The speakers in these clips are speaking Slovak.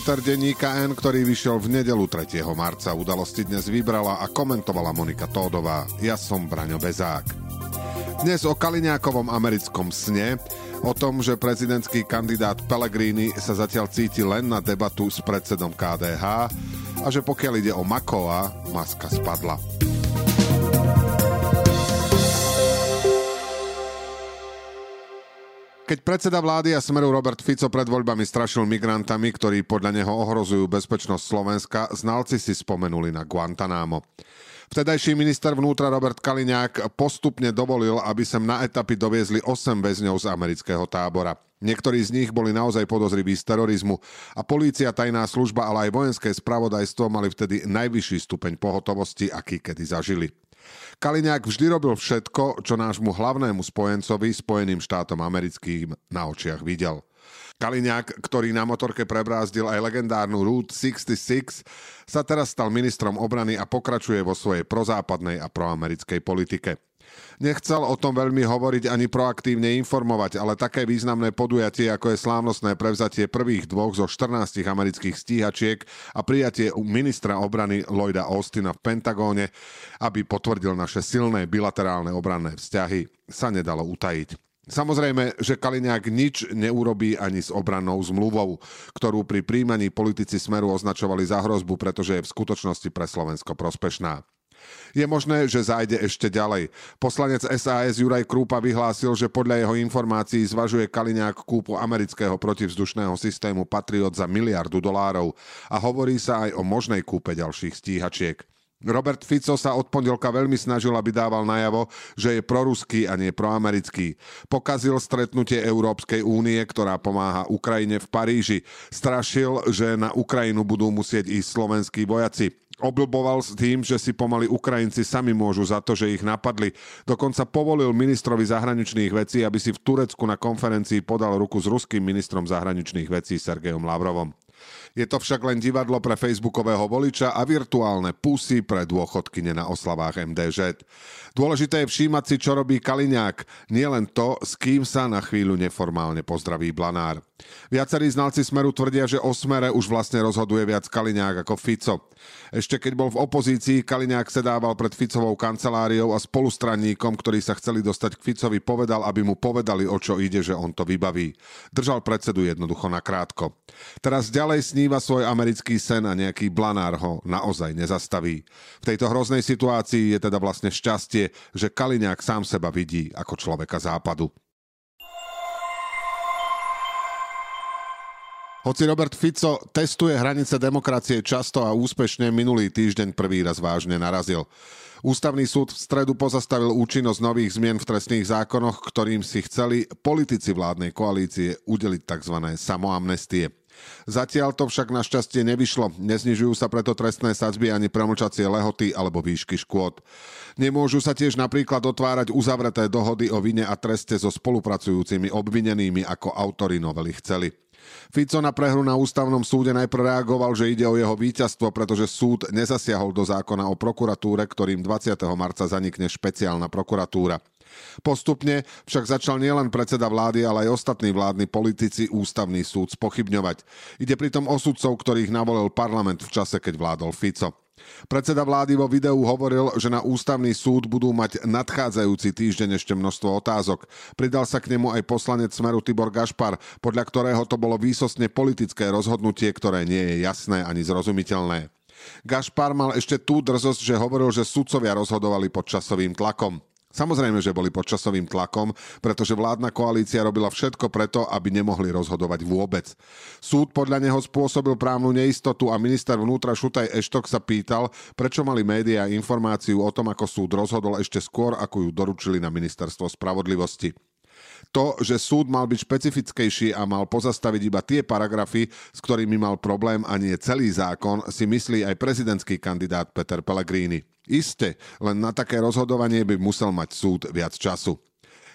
Newsletter Denníka N, ktorý vyšiel v nedeľu 3. marca. Udalosti dnes vybrala a komentovala Monika Tódová. Ja som Braňo Bezák. Dnes o Kaliňákovom americkom sne, o tom, že prezidentský kandidát Pellegrini sa zatiaľ cíti len na debatu s predsedom KDH a že pokiaľ ide o Makóa, maska spadla. Keď predseda vlády a Smeru Robert Fico pred voľbami strašil migrantami, ktorí podľa neho ohrozujú bezpečnosť Slovenska, znalci si spomenuli na Guantanámo. Vtedajší minister vnútra Robert Kaliňák postupne dovolil, aby sem na etapy doviezli 8 väzňov z amerického tábora. Niektorí z nich boli naozaj podozriví z terorizmu a polícia, tajná služba, ale aj vojenské spravodajstvo mali vtedy najvyšší stupeň pohotovosti, aký kedy zažili. Kaliňák vždy robil všetko, čo nášmu hlavnému spojencovi, Spojeným štátom americkým, na očiach videl. Kaliňák, ktorý na motorke prebrázdil aj legendárnu Route 66, sa teraz stal ministrom obrany a pokračuje vo svojej prozápadnej a proamerickej politike. Nechcel o tom veľmi hovoriť ani proaktívne informovať, ale také významné podujatie, ako je slávnostné prevzatie prvých dvoch zo 14 amerických stíhačiek a prijatie ministra obrany Lloyda Austina v Pentagóne, aby potvrdil naše silné bilaterálne obranné vzťahy, sa nedalo utajiť. Samozrejme, že Kaliňák nič neurobí ani s obrannou zmluvou, ktorú pri príjmaní politici Smeru označovali za hrozbu, pretože je v skutočnosti pre Slovensko prospešná. Je možné, že zájde ešte ďalej. Poslanec SAS Juraj Krúpa vyhlásil, že podľa jeho informácií zvažuje Kaliňák kúpu amerického protivzdušného systému Patriot za $1 miliardu a hovorí sa aj o možnej kúpe ďalších stíhačiek. Robert Fico sa od pondelka veľmi snažil, aby dával najavo, že je proruský a nie proamerický. Pokazil stretnutie Európskej únie, ktorá pomáha Ukrajine v Paríži. Strašil, že na Ukrajinu budú musieť ísť slovenskí vojaci. Oblboval s tým, že si pomaly Ukrajinci sami môžu za to, že ich napadli. Dokonca povolil ministrovi zahraničných vecí, aby si v Turecku na konferencii podal ruku s ruským ministrom zahraničných vecí Sergejom Lavrovom. Je to však len divadlo pre facebookového voliča a virtuálne pusy pre dôchodkyne na oslavách MDŽ. Dôležité je všímať si, čo robí Kaliňák, nie len to, s kým sa na chvíľu neformálne pozdraví Blanár. Viacerí znalci Smeru tvrdia, že o Smere už vlastne rozhoduje viac Kaliňák ako Fico. Ešte keď bol v opozícii, Kaliňák sedával pred Ficovou kanceláriou a spolustranníkom, ktorí sa chceli dostať k Ficovi, povedal, aby mu povedali, o čo ide, že on to vybaví. Držal predsedu jednoducho nakrátko. Teraz ďalej sníva svoj americký sen a nejaký Blanár ho naozaj nezastaví. V tejto hroznej situácii je teda vlastne šťastie, že Kaliňák sám seba vidí ako človeka západu. Hoci Robert Fico testuje hranice demokracie často a úspešne, minulý týždeň prvý raz vážne narazil. Ústavný súd v stredu pozastavil účinnosť nových zmien v trestných zákonoch, ktorým si chceli politici vládnej koalície udeliť tzv. Samoamnestie. Zatiaľ to však našťastie nevyšlo. Neznižujú sa preto trestné sadzby ani premlčacie lehoty alebo výšky škôd. Nemôžu sa tiež napríklad otvárať uzavreté dohody o vine a treste so spolupracujúcimi obvinenými, ako autori novely chceli. Fico na prehru na ústavnom súde najprv reagoval, že ide o jeho víťazstvo, pretože súd nezasiahol do zákona o prokuratúre, ktorým 20. marca zanikne špeciálna prokuratúra. Postupne však začal nielen predseda vlády, ale aj ostatní vládni politici ústavný súd spochybňovať. Ide pritom o sudcov, ktorých navolil parlament v čase, keď vládol Fico. Predseda vlády vo videu hovoril, že na ústavný súd budú mať nadchádzajúci týždeň ešte množstvo otázok. Pridal sa k nemu aj poslanec Smeru Tibor Gašpar, podľa ktorého to bolo výsostne politické rozhodnutie, ktoré nie je jasné ani zrozumiteľné. Gašpar mal ešte tú drzosť, že hovoril, že sudcovia rozhodovali pod časovým tlakom. Samozrejme, že boli pod časovým tlakom, pretože vládna koalícia robila všetko preto, aby nemohli rozhodovať vôbec. Súd podľa neho spôsobil právnu neistotu a minister vnútra Šutaj Eštok sa pýtal, prečo mali médiá informáciu o tom, ako súd rozhodol ešte skôr, ako ju doručili na ministerstvo spravodlivosti. To, že súd mal byť špecifickejší a mal pozastaviť iba tie paragrafy, s ktorými mal problém a nie celý zákon, si myslí aj prezidentský kandidát Peter Pellegrini. Isté, len na také rozhodovanie by musel mať súd viac času.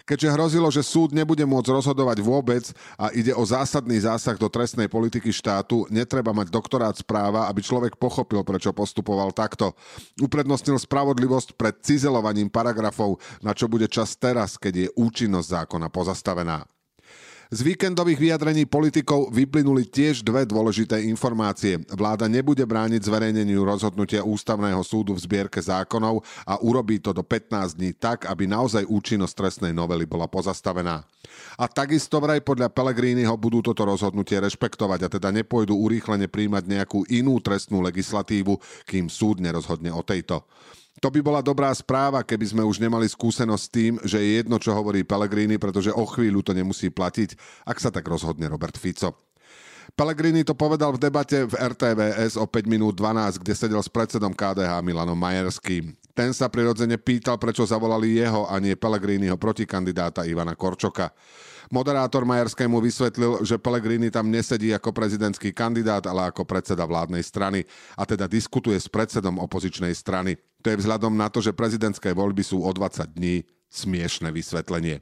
Keďže hrozilo, že súd nebude môcť rozhodovať vôbec a ide o zásadný zásah do trestnej politiky štátu, netreba mať doktorát z práva, aby človek pochopil, prečo postupoval takto. Uprednostnil spravodlivosť pred cizelovaním paragrafov, na čo bude čas teraz, keď je účinnosť zákona pozastavená. Z víkendových vyjadrení politikov vyplynuli tiež dve dôležité informácie. Vláda nebude brániť zverejneniu rozhodnutia Ústavného súdu v zbierke zákonov a urobí to do 15 dní tak, aby naozaj účinnosť trestnej novely bola pozastavená. A takisto vraj podľa Pellegriniho budú toto rozhodnutie rešpektovať a teda nepôjdu urýchlene príjmať nejakú inú trestnú legislatívu, kým súd nerozhodne o tejto. To by bola dobrá správa, keby sme už nemali skúsenosť s tým, že je jedno, čo hovorí Pellegrini, pretože o chvíľu to nemusí platiť, ak sa tak rozhodne Robert Fico. Pellegrini to povedal v debate v RTVS o 5 minút 12, kde sedel s predsedom KDH Milanom Majerským. Ten sa prirodzene pýtal, prečo zavolali jeho a nie Pellegriniho protikandidáta Ivana Korčoka. Moderátor Majerskému vysvetlil, že Pellegrini tam nesedí ako prezidentský kandidát, ale ako predseda vládnej strany a teda diskutuje s predsedom opozičnej strany. To je vzhľadom na to, že prezidentské voľby sú o 20 dní smiešne vysvetlenie.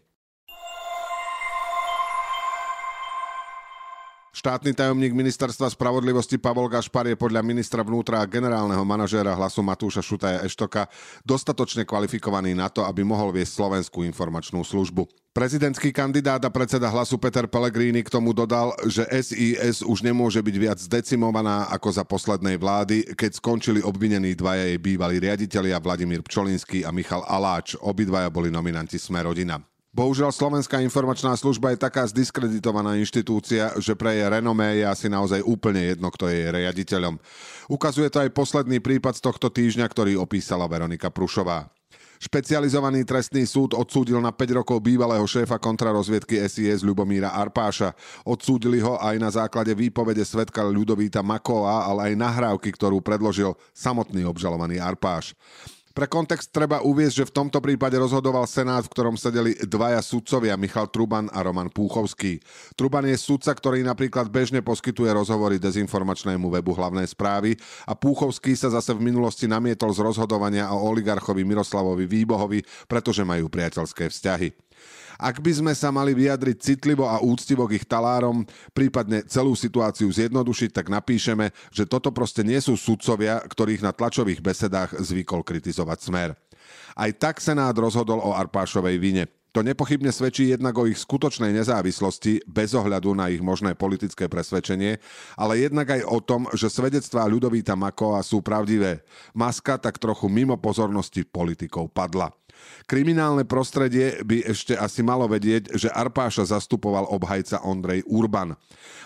Štátny tajomník ministerstva spravodlivosti Pavol Gašpar je podľa ministra vnútra a generálneho manažéra Hlasu Matúša Šutaja Eštoka dostatočne kvalifikovaný na to, aby mohol viesť Slovenskú informačnú službu. Prezidentský kandidát a predseda Hlasu Peter Pellegrini k tomu dodal, že SIS už nemôže byť viac zdecimovaná ako za poslednej vlády, keď skončili obvinení dvaja jej bývalí riaditelia Vladimír Pčolinský a Michal Aláč. Obidvaja boli nominanti Sme rodina. Bohužiaľ, Slovenská informačná služba je taká zdiskreditovaná inštitúcia, že pre jej renomé je asi naozaj úplne jedno, kto je jej riaditeľom. Ukazuje to aj posledný prípad z tohto týždňa, ktorý opísala Veronika Prúšová. Špecializovaný trestný súd odsúdil na 5 rokov bývalého šéfa kontrarozviedky SIS Ľubomíra Arpáša. Odsúdili ho aj na základe výpovede svedka Ľudovíta Makóa, ale aj nahrávky, ktorú predložil samotný obžalovaný Arpáš. Pre kontext treba uviesť, že v tomto prípade rozhodoval Senát, v ktorom sedeli dvaja sudcovia, Michal Truban a Roman Púchovský. Truban je sudca, ktorý napríklad bežne poskytuje rozhovory dezinformačnému webu Hlavnej správy a Púchovský sa zase v minulosti namietol z rozhodovania o oligarchovi Miroslavovi Výbohovi, pretože majú priateľské vzťahy. Ak by sme sa mali vyjadriť citlivo a úctivo k ich talárom, prípadne celú situáciu zjednodušiť, tak napíšeme, že toto proste nie sú sudcovia, ktorých na tlačových besedách zvykol kritizovať Smer. Aj tak Senát rozhodol o Arpášovej vine. To nepochybne svedčí jednak o ich skutočnej nezávislosti, bez ohľadu na ich možné politické presvedčenie, ale jednak aj o tom, že svedectvá Ľudovíta Makóa sú pravdivé. Maska tak trochu mimo pozornosti politikov padla. Kriminálne prostredie by ešte asi malo vedieť, že Arpáša zastupoval obhajca Ondrej Urban.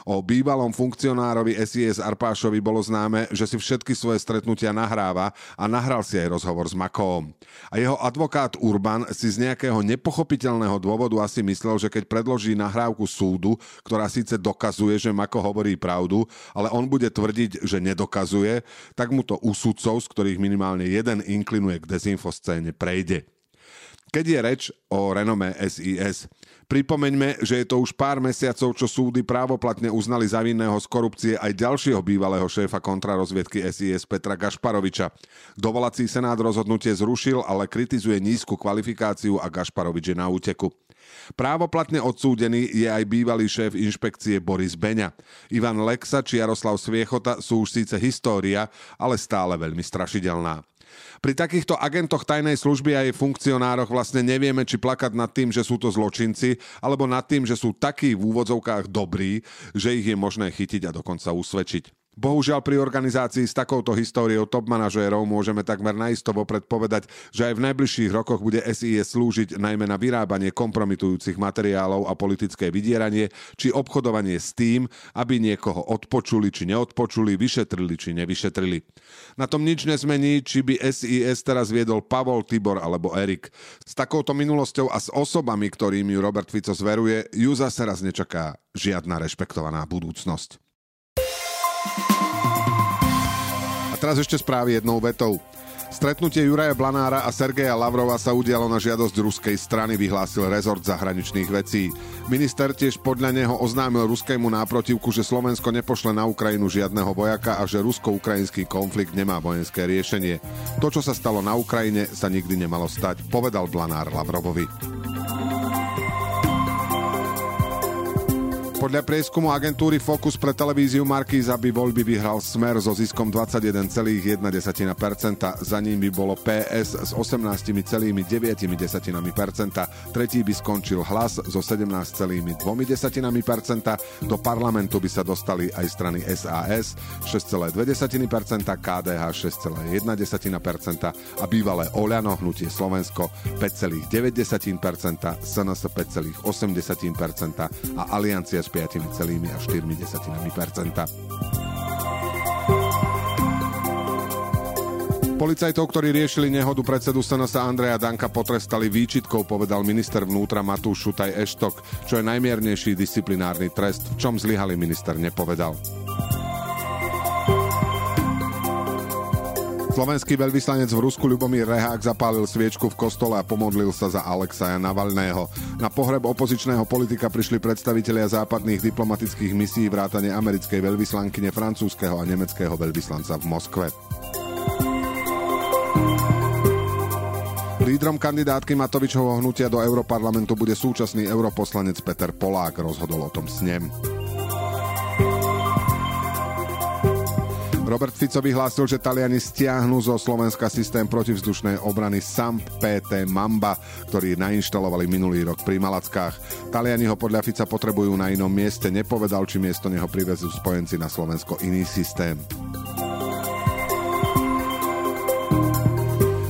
O bývalom funkcionárovi SIS Arpášovi bolo známe, že si všetky svoje stretnutia nahráva a nahral si aj rozhovor s Makóom. A jeho advokát Urban si z nejakého nepochopiteľného dôvodu asi myslel, že keď predloží nahrávku súdu, ktorá síce dokazuje, že Makó hovorí pravdu, ale on bude tvrdiť, že nedokazuje, tak mu to u sudcov, z ktorých minimálne jeden inklinuje k dezinfoscéne, prejde. Keď je reč o renome SIS, pripomeňme, že je to už pár mesiacov, čo súdy právoplatne uznali za vinného z korupcie aj ďalšieho bývalého šéfa kontrarozviedky SIS Petra Gašparoviča. Dovolací senát rozhodnutie zrušil, ale kritizuje nízku kvalifikáciu a Gašparovič je na úteku. Právoplatne odsúdený je aj bývalý šéf inšpekcie Boris Beňa. Ivan Lexa či Jaroslav Sviechota sú už síce história, ale stále veľmi strašidelná. Pri takýchto agentoch tajnej služby a jej funkcionároch vlastne nevieme, či plakať nad tým, že sú to zločinci, alebo nad tým, že sú takí v úvodzovkách dobrí, že ich je možné chytiť a dokonca usvedčiť. Bohužiaľ pri organizácii s takouto históriou top manažérov môžeme takmer naisto vopred povedať, že aj v najbližších rokoch bude SIS slúžiť najmä na vyrábanie kompromitujúcich materiálov a politické vydieranie či obchodovanie s tým, aby niekoho odpočuli či neodpočuli, vyšetrili či nevyšetrili. Na tom nič nezmení, či by SIS teraz viedol Pavol, Tibor alebo Erik. S takouto minulosťou a s osobami, ktorým ju Robert Fico zveruje, ju zase raz nečaká žiadna rešpektovaná budúcnosť. A teraz ešte správy jednou vetou. Stretnutie Juraja Blanára a Sergeja Lavrova sa udialo na žiadosť ruskej strany, vyhlásil rezort zahraničných vecí. Minister tiež podľa neho oznámil ruskému náprotivku, že Slovensko nepošle na Ukrajinu žiadneho vojaka a že rusko-ukrajinský konflikt nemá vojenské riešenie. To, čo sa stalo na Ukrajine, sa nikdy nemalo stať, povedal Blanár Lavrovovi. Podľa prieskumu agentúry Focus pre televíziu Markíza by voľby vyhral Smer so ziskom 21,1%. Za ním by bolo PS s 18,9%. Tretí by skončil Hlas so 17,2%. Do parlamentu by sa dostali aj strany SAS 6,2%, KDH 6,1% a bývalé Oľano, Hnutie Slovensko 5,9%, SNS 5,8% a Aliancia s 5,4%. Policajtov, ktorí riešili nehodu predsedu SNS Andreja Danka, potrestali výčitkou, povedal minister vnútra Matúš Šutaj Eštok, čo je najmiernejší disciplinárny trest, v čom zlyhali minister nepovedal. Slovenský veľvyslanec v Rusku Ľubomír Rehák zapálil sviečku v kostole a pomodlil sa za Alexaja Navalného. Na pohreb opozičného politika prišli predstavitelia západných diplomatických misií vrátane americkej veľvyslankyne, francúzskeho a nemeckého veľvyslanca v Moskve. Lídrom kandidátky Matovičovho hnutia do Europarlamentu bude súčasný europoslanec Peter Polák, rozhodol o tom snem. Robert Fico vyhlásil, že Taliani stiahnu zo Slovenska systém protivzdušnej obrany SAMP PT Mamba, ktorý nainštalovali minulý rok pri Malackách. Taliani ho podľa Fica potrebujú na inom mieste, nepovedal, či miesto neho privezú spojenci na Slovensko iný systém.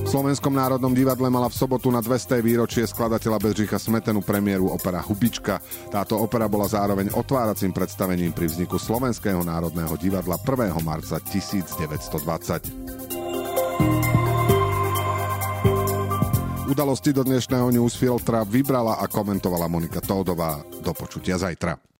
V Slovenskom národnom divadle mala v sobotu na 200. výročie skladateľa Bedřicha Smetanu premiéru opera Hubička. Táto opera bola zároveň otváracím predstavením pri vzniku Slovenského národného divadla 1. marca 1920. Udalosti do dnešného newsfiltra vybrala a komentovala Monika Tódová. Do počutia zajtra.